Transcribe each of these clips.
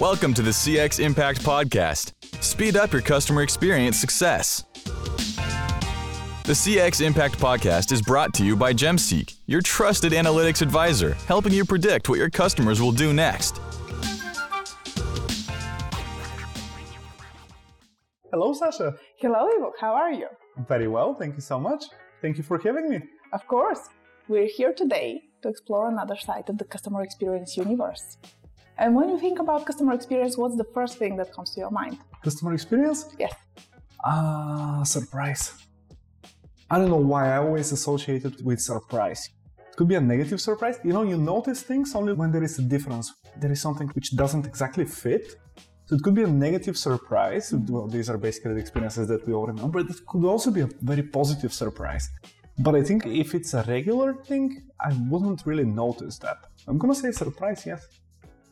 Welcome to the CX Impact Podcast. Speed up your customer experience success. The CX Impact Podcast is brought to you by GemSeek, your trusted analytics advisor, helping you predict what your customers will do next. Hello, Sasha. Hello, Ivo. How are you? Very well. Thank you so much. Thank you for having me. Of course. We're here today to explore another side of the customer experience universe. And when you think about customer experience, what's the first thing that comes to your mind? Customer experience? Yes. Surprise. I don't know why I always associate it with surprise. It could be a negative surprise. You notice things only when there is a difference. There is something which doesn't exactly fit. So it could be a negative surprise. Well, these are basically the experiences that we all remember. It could also be a very positive surprise. But I think if it's a regular thing, I wouldn't really notice that. I'm going to say surprise, yes.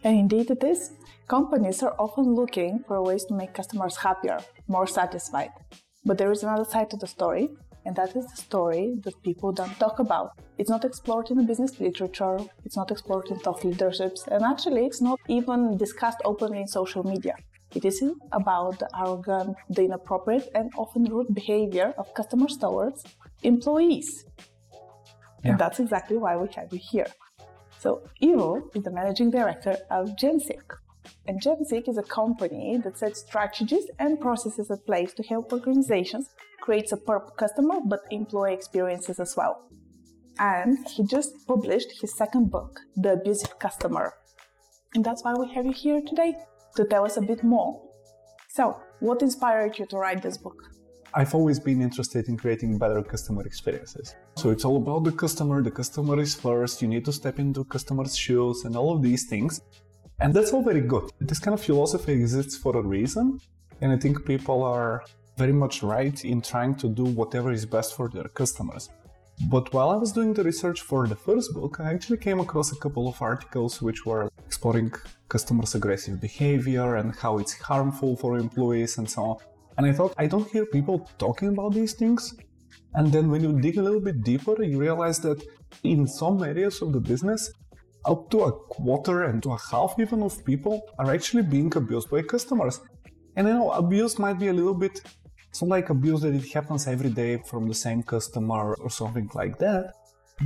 And indeed it is. Companies are often looking for ways to make customers happier, more satisfied. But there is another side to the story, and that is the story that people don't talk about. It's not explored in the business literature, it's not explored in top leaderships, and actually it's not even discussed openly in social media. It isn't about the arrogant, the inappropriate, and often rude behavior of customers towards employees. Yeah. And that's exactly why we have you here. So, Ivo is the managing director of GemSeek. And GemSeek is a company that sets strategies and processes in place to help organizations create superb customer but employee experiences as well. And he just published his second book, The Abusive Customer. And that's why we have you here today, to tell us a bit more. So, what inspired you to write this book? I've always been interested in creating better customer experiences. So it's all about the customer. The customer is first. You need to step into customer's shoes and all of these things. And that's all very good. This kind of philosophy exists for a reason. And I think people are very much right in trying to do whatever is best for their customers. But while I was doing the research for the first book, I actually came across a couple of articles which were exploring customers' aggressive behavior and how it's harmful for employees and so on. And I thought, I don't hear people talking about these things. And then when you dig a little bit deeper, you realize that in some areas of the business, up to a quarter and to a half even of people are actually being abused by customers. And I know abuse might be a little bit, so like abuse that it happens every day from the same customer or something like that.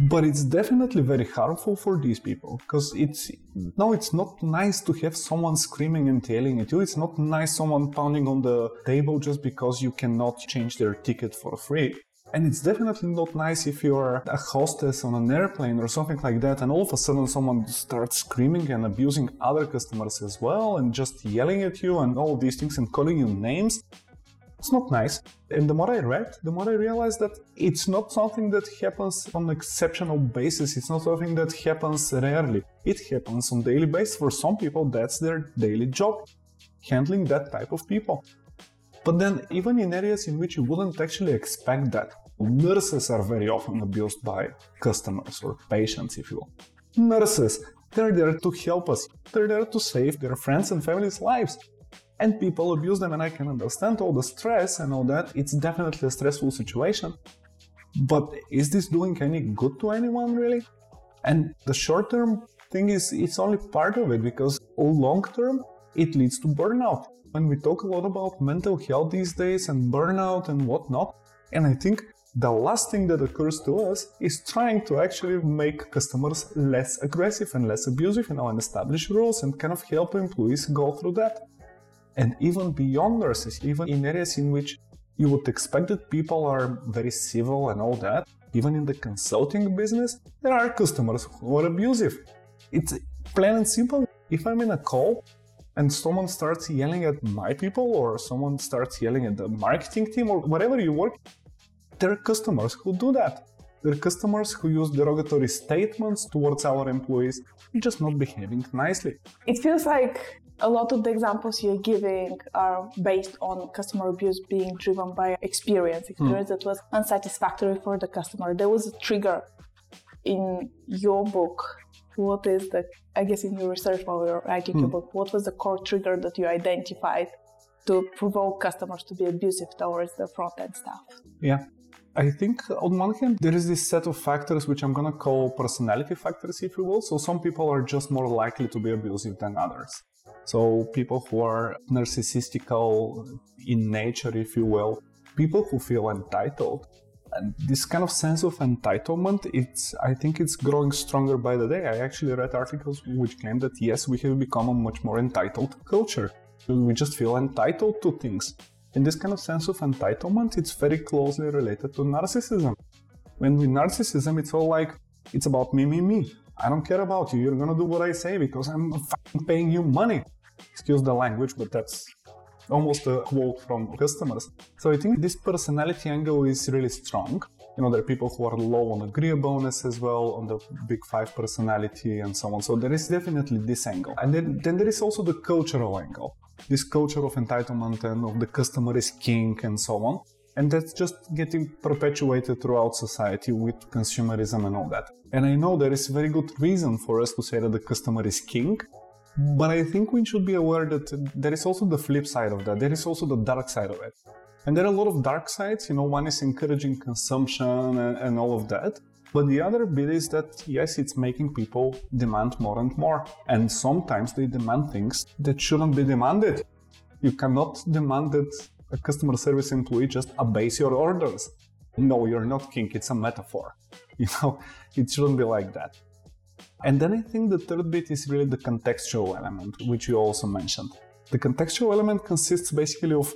But it's definitely very harmful for these people because it's not nice to have someone screaming and yelling at you. It's not nice someone pounding on the table just because you cannot change their ticket for free. And it's definitely not nice if you're a hostess on an airplane or something like that and all of a sudden someone starts screaming and abusing other customers as well and just yelling at you and all these things and calling you names. It's not nice. And the more I read, the more I realized that it's not something that happens on an exceptional basis. It's not something that happens rarely. It happens on a daily basis. For some people, that's their daily job, handling that type of people. But then even in areas in which you wouldn't actually expect that, nurses are very often abused by customers or patients, if you will. Nurses, they're there to help us. They're there to save their friends' and families' lives. And people abuse them, and I can understand all the stress and all that. It's definitely a stressful situation. But is this doing any good to anyone, really? And the short-term thing is, it's only part of it, because long-term, it leads to burnout. When we talk a lot about mental health these days and burnout and whatnot, and I think the last thing that occurs to us is trying to actually make customers less aggressive and less abusive, and establish rules and kind of help employees go through that. And even beyond nurses, even in areas in which you would expect that people are very civil and all that, even in the consulting business, there are customers who are abusive. It's plain and simple. If I'm in a call and someone starts yelling at my people or someone starts yelling at the marketing team or wherever you work, there are customers who do that. There are customers who use derogatory statements towards our employees, just not behaving nicely. It feels like a lot of the examples you're giving are based on customer abuse being driven by experience that was unsatisfactory for the customer. There was a trigger in your book. What is the, I guess in your research while you were writing your book, what was the core trigger that you identified to provoke customers to be abusive towards the front-end staff? Yeah. I think on one hand, there is this set of factors which I'm going to call personality factors, if you will. So some people are just more likely to be abusive than others. So people who are narcissistical in nature, if you will, people who feel entitled. And this kind of sense of entitlement, I think it's growing stronger by the day. I actually read articles which claim that, yes, we have become a much more entitled culture. We just feel entitled to things. And this kind of sense of entitlement, it's very closely related to narcissism. When with narcissism, it's all like, it's about me, me, me. I don't care about you. You're going to do what I say because I'm fucking paying you money. Excuse the language, but that's almost a quote from customers. So I think this personality angle is really strong. You know, there are people who are low on agreeableness as well, on the big five personality and so on. So there is definitely this angle. And then there is also the cultural angle. This culture of entitlement and of the customer is king and so on. And that's just getting perpetuated throughout society with consumerism and all that. And I know there is very good reason for us to say that the customer is king. But I think we should be aware that there is also the flip side of that. There is also the dark side of it. And there are a lot of dark sides. You know, one is encouraging consumption and all of that. But the other bit is that, yes, it's making people demand more and more. And sometimes they demand things that shouldn't be demanded. You cannot demand that a customer service employee just obeys your orders. No, you're not king. It's a metaphor. You know, it shouldn't be like that. And then I think the third bit is really the contextual element, which you also mentioned. The contextual element consists basically of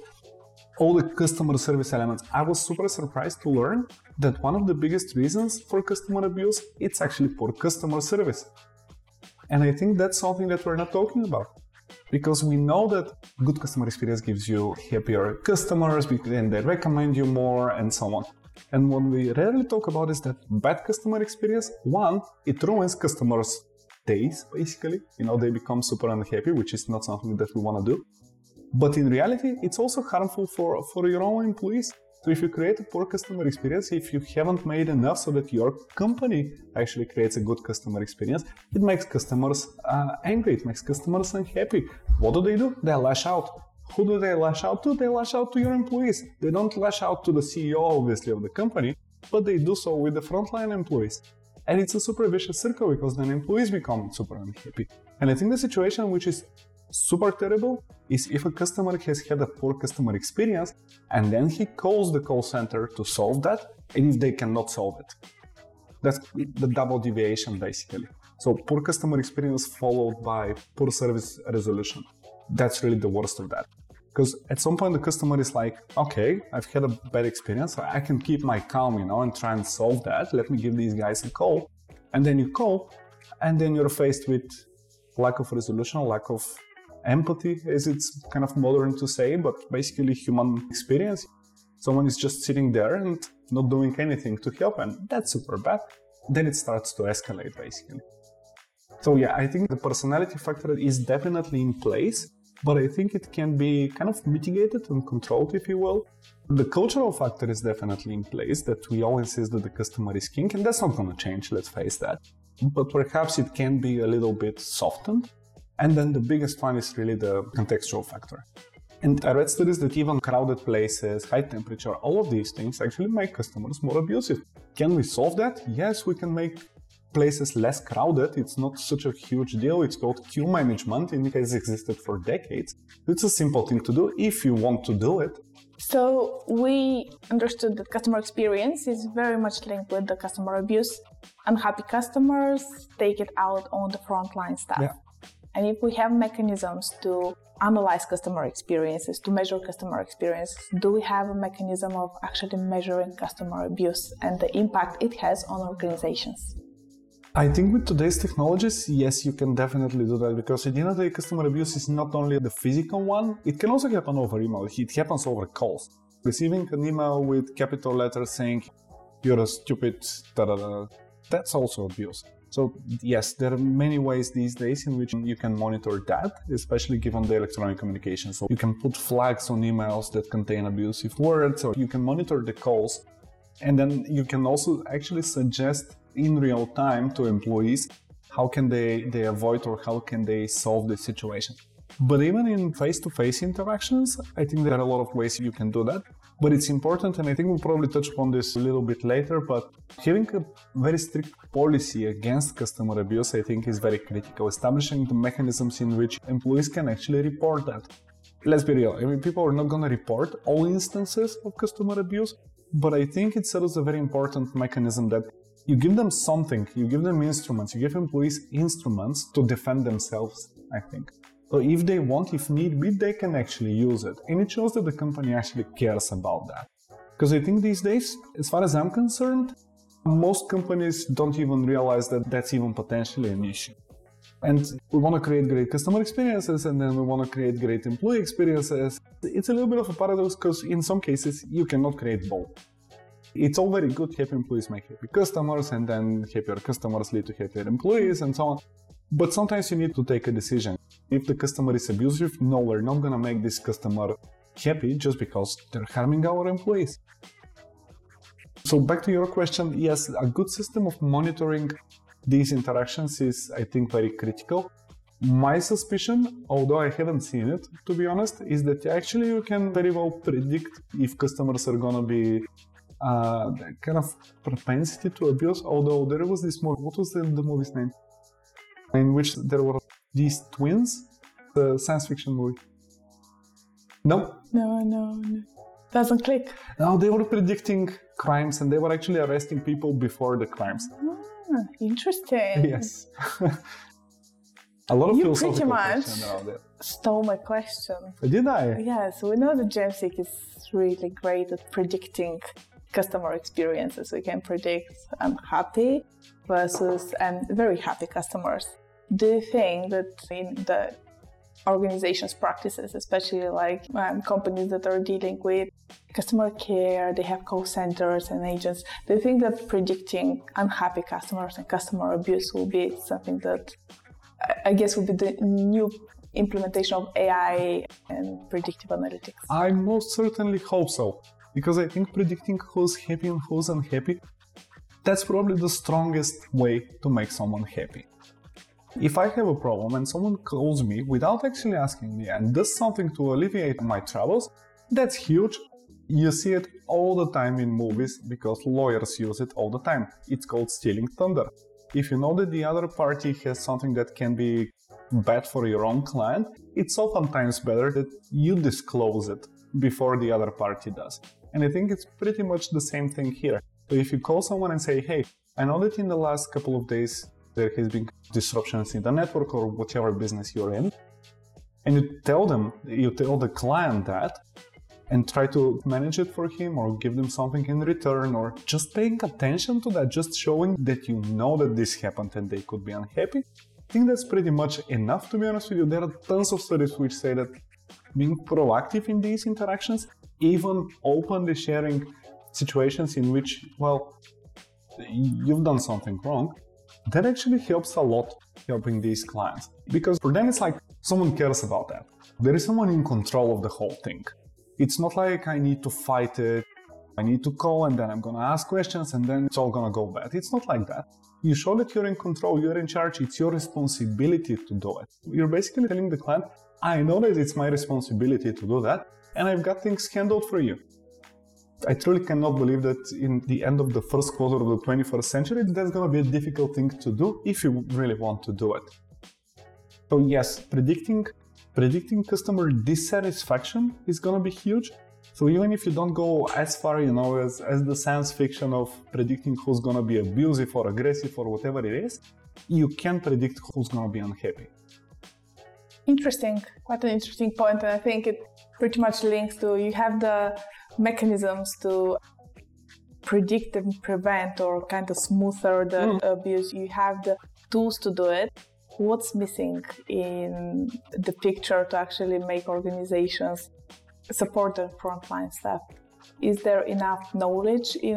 all the customer service elements. I was super surprised to learn that one of the biggest reasons for customer abuse, it's actually poor customer service. And I think that's something that we're not talking about. Because we know that good customer experience gives you happier customers, and they recommend you more, and so on. And what we rarely talk about is that bad customer experience, one, it ruins customers' days, basically. You know, they become super unhappy, which is not something that we want to do. But in reality, it's also harmful for your own employees. So if you create a poor customer experience, if you haven't made enough so that your company actually creates a good customer experience, it makes customers angry, it makes customers unhappy. What do? They lash out. Who do they lash out to? They lash out to your employees. They don't lash out to the CEO, obviously, of the company, but they do so with the frontline employees. And it's a super vicious circle because then employees become super unhappy. And I think the situation which is super terrible is if a customer has had a poor customer experience and then he calls the call center to solve that, and if they cannot solve it. That's the double deviation, basically. So poor customer experience followed by poor service resolution. That's really the worst of that. Because at some point the customer is like, okay, I've had a bad experience, so I can keep my calm, you know, and try and solve that. Let me give these guys a call. And then you call, and then you're faced with lack of resolution, lack of empathy, as it's kind of modern to say, but basically human experience. Someone is just sitting there and not doing anything to help, and that's super bad. Then it starts to escalate, basically. So yeah, I think the personality factor is definitely in place. But I think it can be kind of mitigated and controlled, if you will. The cultural factor is definitely in place, that we all insist that the customer is king, and that's not going to change, let's face that. But perhaps it can be a little bit softened. And then the biggest one is really the contextual factor. And I read studies that even crowded places, high temperature, all of these things actually make customers more abusive. Can we solve that? Yes, we can make places less crowded. It's not such a huge deal. It's called queue management. It has existed for decades. It's a simple thing to do if you want to do it. So we understood that customer experience is very much linked with the customer abuse. Unhappy customers take it out on the frontline staff. Yeah. And if we have mechanisms to analyze customer experiences, to measure customer experiences, do we have a mechanism of actually measuring customer abuse and the impact it has on organizations? I think with today's technologies, yes, you can definitely do that, because at the end of the day, customer abuse is not only the physical one. It can also happen over email. It happens over calls. Receiving an email with capital letters saying, you're a stupid, da-da-da, that's also abuse. So yes, there are many ways these days in which you can monitor that, especially given the electronic communication. So you can put flags on emails that contain abusive words, or you can monitor the calls. And then you can also actually suggest in real time to employees how can they avoid or how can they solve the situation. But even in face-to-face interactions, I think there are a lot of ways you can do that. But it's important, and I think we'll probably touch upon this a little bit later, but having a very strict policy against customer abuse, I think, is very critical. Establishing the mechanisms in which employees can actually report that. Let's be real, I mean, people are not going to report all instances of customer abuse, but I think it settles a very important mechanism that you give them something, you give them instruments, you give employees instruments to defend themselves, I think. So if they want, if need be, they can actually use it. And it shows that the company actually cares about that. Because I think these days, as far as I'm concerned, most companies don't even realize that that's even potentially an issue. And we want to create great customer experiences, and then we want to create great employee experiences. It's a little bit of a paradox, because in some cases, you cannot create both. It's all very good, happy employees make happy customers, and then happier customers lead to happier employees, and so on. But sometimes you need to take a decision. If the customer is abusive, no, we're not going to make this customer happy just because they're harming our employees. So back to your question, yes, a good system of monitoring these interactions is, I think, very critical. My suspicion, although I haven't seen it, to be honest, is that actually you can very well predict if customers are going to be kind of propensity to abuse, although there was this movie, what was the movie's name? In which there were these twins, the science fiction movie. No? No. Doesn't click. No, they were predicting crimes and they were actually arresting people before the crimes. Ah, interesting. Yes. A lot of philosophical pretty much around that. Stole my question. Did I? Yes, we know that GemSeek is really great at predicting customer experiences. We can predict unhappy versus very happy customers. Do you think that in the organization's practices, especially like companies that are dealing with customer care, they have call centers and agents, do you think that predicting unhappy customers and customer abuse will be something that I guess will be the new implementation of AI and predictive analytics? I most certainly hope so, because I think predicting who's happy and who's unhappy, that's probably the strongest way to make someone happy. If I have a problem and someone calls me without actually asking me and does something to alleviate my troubles, that's huge. You see it all the time in movies because lawyers use it all the time. It's called stealing thunder. If you know that the other party has something that can be bad for your own client, it's oftentimes better that you disclose it before the other party does. And I think it's pretty much the same thing here. So if you call someone and say, hey, I know that in the last couple of days there has been disruptions in the network or whatever business you're in, and you tell the client that and try to manage it for him or give them something in return or just paying attention to that, just showing that you know that this happened and they could be unhappy, I think that's pretty much enough, to be honest with you. There are tons of studies which say that being proactive in these interactions, even openly sharing situations in which, well, you've done something wrong, that actually helps a lot helping these clients. Because for them, it's like someone cares about that. There is someone in control of the whole thing. It's not like I need to fight it, I need to call and then I'm going to ask questions and then it's all going to go bad. It's not like that. You show that you're in control, you're in charge, it's your responsibility to do it. You're basically telling the client, I know that it's my responsibility to do that and I've got things handled for you. I truly cannot believe that in the end of the first quarter of the 21st century, that's going to be a difficult thing to do if you really want to do it. So yes, predicting customer dissatisfaction is going to be huge. So even if you don't go as far, as the science fiction of predicting who's going to be abusive or aggressive or whatever it is, you can predict who's going to be unhappy. Interesting. Quite an interesting point. And I think it pretty much links to, you have the mechanisms to predict and prevent or kind of smoother the abuse. You have the tools to do it. What's missing in the picture to actually make organizations support their frontline staff? Is there enough knowledge in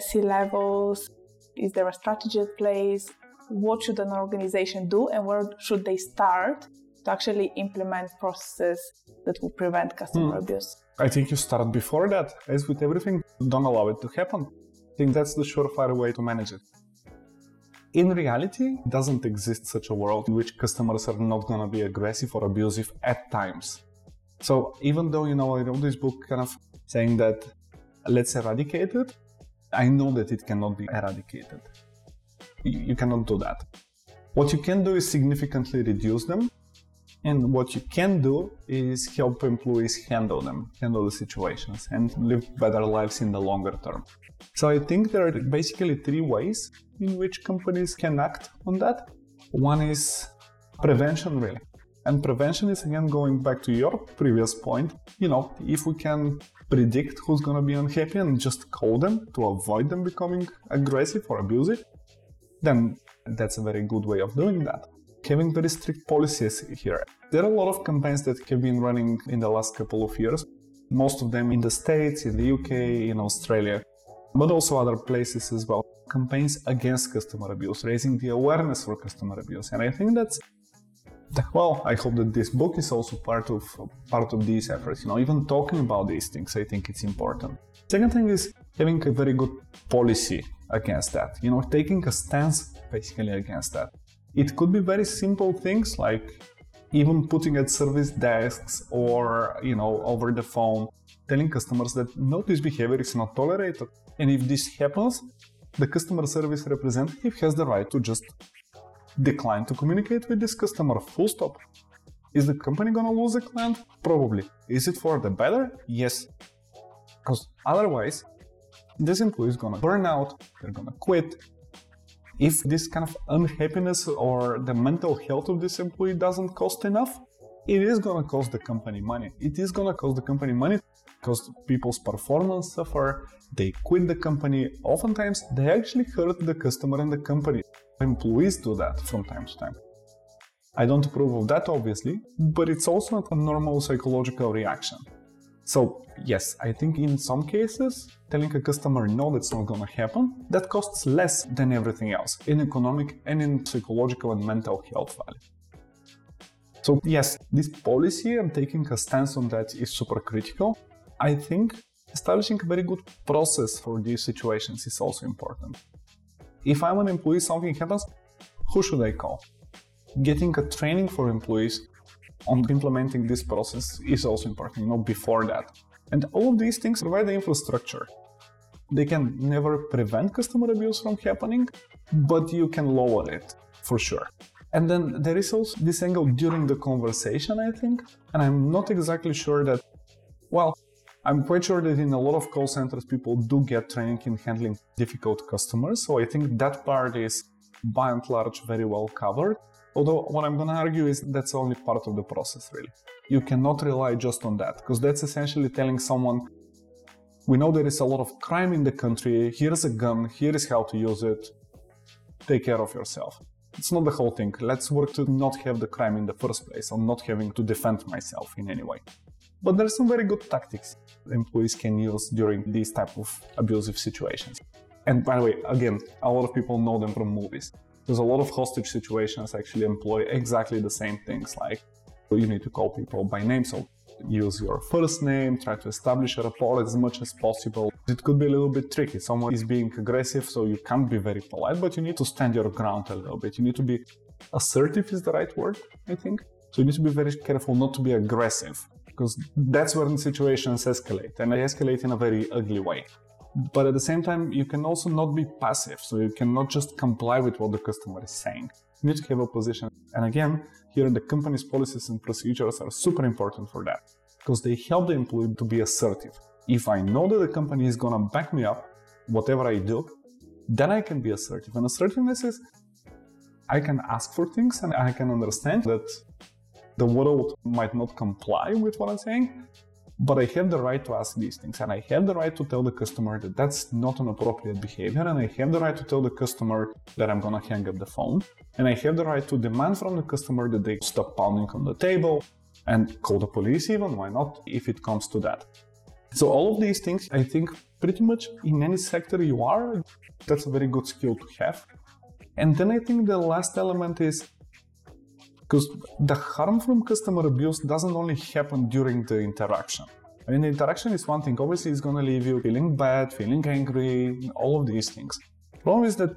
C-levels? Is there a strategy in place? What should an organization do and where should they start to actually implement processes that will prevent customer abuse? I think you start before that. As with everything, don't allow it to happen. I think that's the surefire way to manage it. In reality, it doesn't exist such a world in which customers are not going to be aggressive or abusive at times. So even though, you know, I wrote this book kind of saying that let's eradicate it, I know that it cannot be eradicated. You cannot do that. What you can do is significantly reduce them. And what you can do is help employees handle them, handle the situations, and live better lives in the longer term. So I think there are basically three ways in which companies can act on that. One is prevention, really. And prevention is, again, going back to your previous point, you know, if we can predict who's going to be unhappy and just call them to avoid them becoming aggressive or abusive, then that's a very good way of doing that. Having very strict policies here. There are a lot of campaigns that have been running in the last couple of years, most of them in the States, in the UK, in Australia, but also other places as well. Campaigns against customer abuse, raising the awareness for customer abuse. And I think that's, well, I hope that this book is also part of these efforts. You know, even talking about these things, I think it's important. Second thing is having a very good policy against that, you know, taking a stance basically against that. It could be very simple things like even putting at service desks or, you know, over the phone, telling customers that no, this behavior is not tolerated. And if this happens, the customer service representative has the right to just decline to communicate with this customer, full stop. Is the company going to lose a client? Probably. Is it for the better? Yes. Because otherwise, this employee is going to burn out, they're going to quit. If this kind of unhappiness or the mental health of this employee doesn't cost enough, it is going to cost the company money. It is going to cost the company money because people's performance suffer, they quit the company. Oftentimes, they actually hurt the customer and the company. Employees do that from time to time. I don't approve of that, obviously, but it's also not a normal psychological reaction. So yes, I think in some cases, telling a customer, no, that's not going to happen, that costs less than everything else in economic and in psychological and mental health value. So yes, this policy and taking a stance on that is super critical. I think establishing a very good process for these situations is also important. If I'm an employee, something happens, who should I call? Getting a training for employees on implementing this process is also important, you know, before that. And all of these things provide the infrastructure. They can never prevent customer abuse from happening, but you can lower it for sure. And then there is also this angle during the conversation, I think, and I'm not exactly sure that, well, I'm quite sure that in a lot of call centers, people do get training in handling difficult customers. So I think that part is by and large very well covered. Although what I'm going to argue is that's only part of the process, really. You cannot rely just on that, because that's essentially telling someone, we know there is a lot of crime in the country, here's a gun, here is how to use it, take care of yourself. It's not the whole thing. Let's work to not have the crime in the first place, or not having to defend myself in any way. But there's some very good tactics employees can use during these type of abusive situations. And by the way, again, a lot of people know them from movies. There's a lot of hostage situations actually employ exactly the same things, like you need to call people by name, so use your first name, try to establish a rapport as much as possible. It could be a little bit tricky. Someone is being aggressive, so you can't be very polite, but you need to stand your ground a little bit. You need to be assertive is the right word, I think. So you need to be very careful not to be aggressive, because that's when situations escalate, and they escalate in a very ugly way. But at the same time, you can also not be passive, so you cannot just comply with what the customer is saying. You need to have a position. And again, here the company's policies and procedures are super important for that, because they help the employee to be assertive. If I know that the company is going to back me up, whatever I do, then I can be assertive. And assertiveness is, I can ask for things and I can understand that the world might not comply with what I'm saying, but I have the right to ask these things, and I have the right to tell the customer that that's not an appropriate behavior, and I have the right to tell the customer that I'm gonna hang up the phone, and I have the right to demand from the customer that they stop pounding on the table and call the police even, why not, if it comes to that. So all of these things, I think pretty much in any sector you are, that's a very good skill to have. And then I think the last element is, because the harm from customer abuse doesn't only happen during the interaction. I mean, the interaction is one thing. Obviously, it's going to leave you feeling bad, feeling angry, all of these things. The problem is that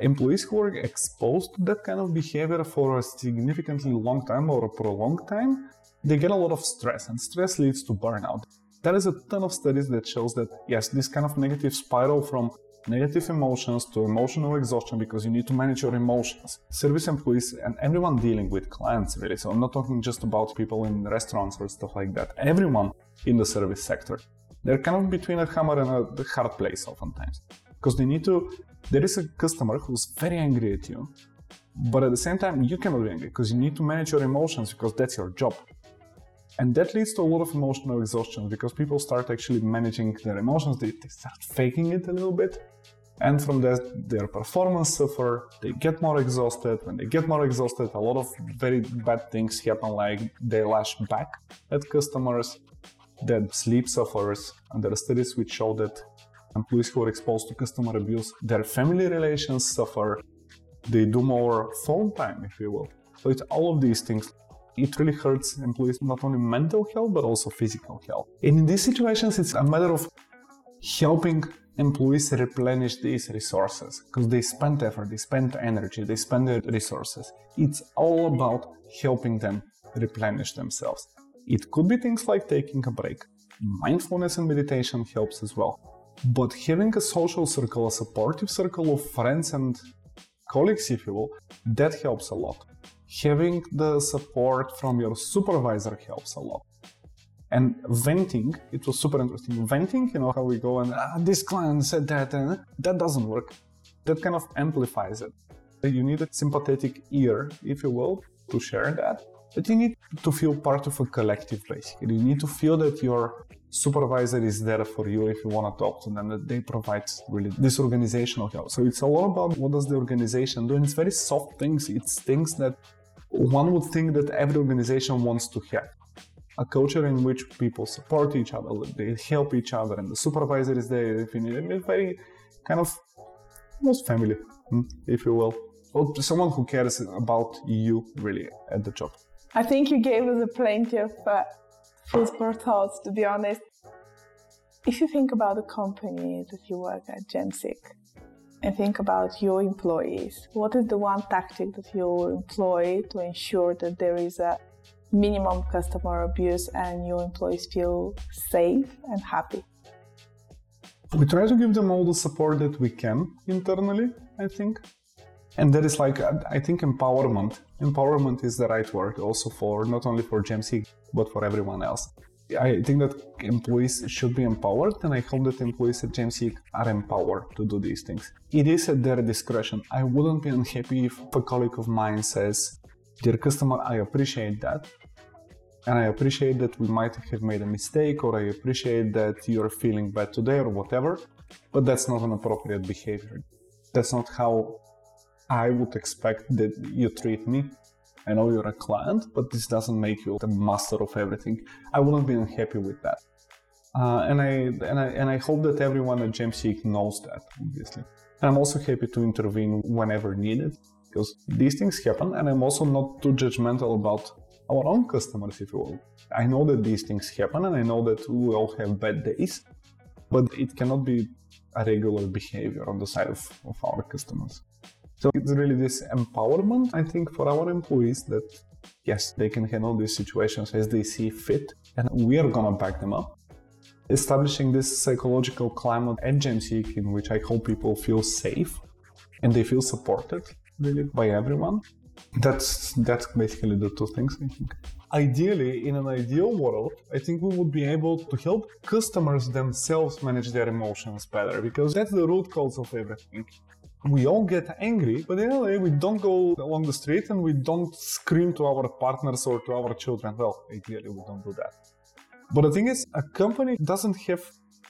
employees who are exposed to that kind of behavior for a significantly long time or a prolonged time, they get a lot of stress, and stress leads to burnout. There is a ton of studies that shows that, yes, this kind of negative spiral from negative emotions to emotional exhaustion, because you need to manage your emotions. Service employees and everyone dealing with clients, really. So I'm not talking just about people in restaurants or stuff like that. Everyone in the service sector. They're kind of between a hammer and a hard place oftentimes. Because they need to, there is a customer who's very angry at you, but at the same time, you cannot be angry because you need to manage your emotions because that's your job. And that leads to a lot of emotional exhaustion because people start actually managing their emotions, they start faking it a little bit. And from that, their performance suffers, they get more exhausted. When they get more exhausted, a lot of very bad things happen, like they lash back at customers, that sleep suffers, and there are studies which show that employees who are exposed to customer abuse, their family relations suffer, they do more phone time, if you will. So it's all of these things. It really hurts employees, not only mental health, but also physical health. And in these situations, it's a matter of helping employees replenish these resources, because they spend effort, they spend energy, they spend their resources. It's all about helping them replenish themselves. It could be things like taking a break. Mindfulness and meditation helps as well. But having a social circle, a supportive circle of friends and colleagues, if you will, that helps a lot. Having the support from your supervisor helps a lot. And venting, it was super interesting. Venting, you know how we go and this client said that, and that doesn't work. That kind of amplifies it. You need a sympathetic ear, if you will, to share that. But you need to feel part of a collective, basically. You need to feel that your supervisor is there for you if you want to talk to them, that they provide really this organizational help. So it's a lot about what does the organization do, and it's very soft things. It's things that one would think that every organization wants to have. A culture in which people support each other, they help each other, and the supervisor is there if you need it. It's very kind of almost family, if you will. Or someone who cares about you really at the job. I think you gave us plenty of food for thoughts, to be honest. If you think about the company that you work at, GemSeek, and think about your employees, what is the one tactic that you employ to ensure that there is a minimum customer abuse and your employees feel safe and happy? We try to give them all the support that we can internally, I think. And that is like, I think, empowerment. Empowerment is the right word also for, not only for GemSeek, but for everyone else. I think that employees should be empowered, and I hope that employees at GemSeek are empowered to do these things. It is at their discretion. I wouldn't be unhappy if a colleague of mine says, "Dear customer, I appreciate that. And I appreciate that we might have made a mistake, or I appreciate that you're feeling bad today," or whatever. But that's not an appropriate behavior. That's not how I would expect that you treat me. I know you're a client, but this doesn't make you the master of everything. I wouldn't be unhappy with that. And I hope that everyone at GemSeek knows that, obviously. And I'm also happy to intervene whenever needed, because these things happen, and I'm also not too judgmental about our own customers, if you will. I know that these things happen, and I know that we all have bad days, but it cannot be a regular behavior on the side of our customers. So it's really this empowerment, I think, for our employees that, yes, they can handle these situations as they see fit, and we are going to back them up. Establishing this psychological climate at GemSeek in which I hope people feel safe and they feel supported, really, by everyone. That's basically the two things, I think. Ideally, in an ideal world, I think we would be able to help customers themselves manage their emotions better, because that's the root cause of everything. We all get angry, but in a way we don't go along the street and we don't scream to our partners or to our children. Well, ideally we don't do that. But the thing is, a company doesn't have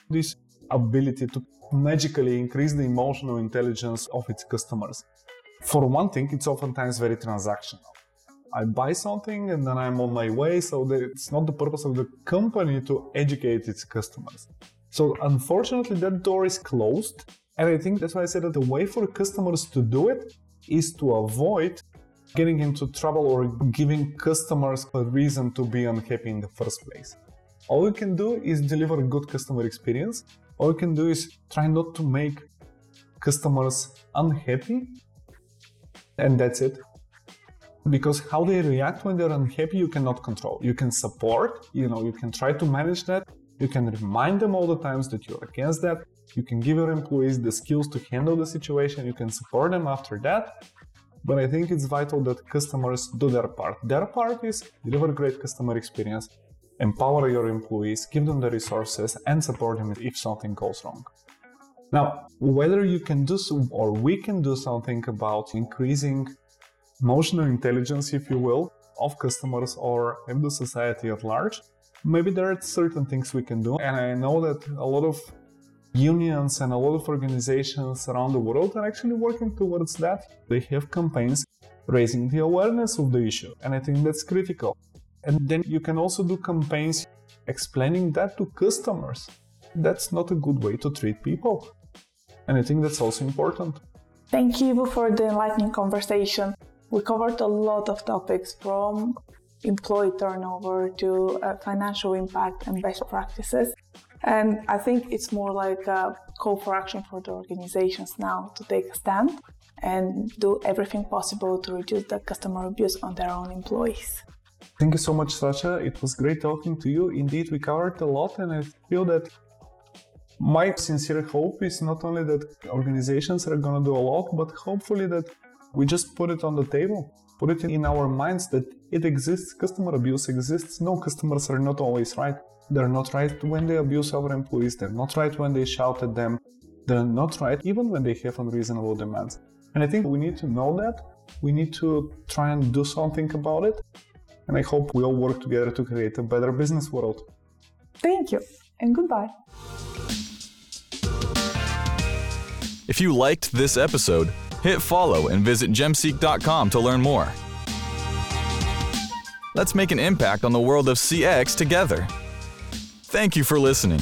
this ability to magically increase the emotional intelligence of its customers. For one thing, it's oftentimes very transactional. I buy something and then I'm on my way, so that it's not the purpose of the company to educate its customers. So unfortunately, that door is closed. And I think that's why I said that the way for customers to do it is to avoid getting into trouble or giving customers a reason to be unhappy in the first place. All you can do is deliver a good customer experience. All you can do is try not to make customers unhappy, and that's it. Because how they react when they're unhappy, you cannot control. You can support, you can try to manage that. You can remind them all the times that you're against that. You can give your employees the skills to handle the situation. You can support them after that. But I think it's vital that customers do their part. Their part is deliver great customer experience, empower your employees, give them the resources, and support them if something goes wrong. Now, whether you can do so, or we can do something about increasing emotional intelligence, if you will, of customers or in the society at large, maybe there are certain things we can do. And I know that a lot of unions and a lot of organizations around the world are actually working towards that. They have campaigns raising the awareness of the issue, and I think that's critical. And then you can also do campaigns explaining that to customers. That's not a good way to treat people, and I think that's also important. Thank you for the enlightening conversation. We covered a lot of topics, from employee turnover to financial impact and best practices. And I think it's more like a call for action for the organizations now to take a stand and do everything possible to reduce the customer abuse on their own employees. Thank you so much, Sasha. It was great talking to you. Indeed, we covered a lot, and I feel that my sincere hope is not only that organizations are going to do a lot, but hopefully that we just put it on the table, put it in our minds that it exists, customer abuse exists. No, customers are not always right. They're not right when they abuse our employees. They're not right when they shout at them. They're not right even when they have unreasonable demands. And I think we need to know that. We need to try and do something about it. And I hope we all work together to create a better business world. Thank you, and goodbye. If you liked this episode, hit follow and visit gemseek.com to learn more. Let's make an impact on the world of CX together. Thank you for listening.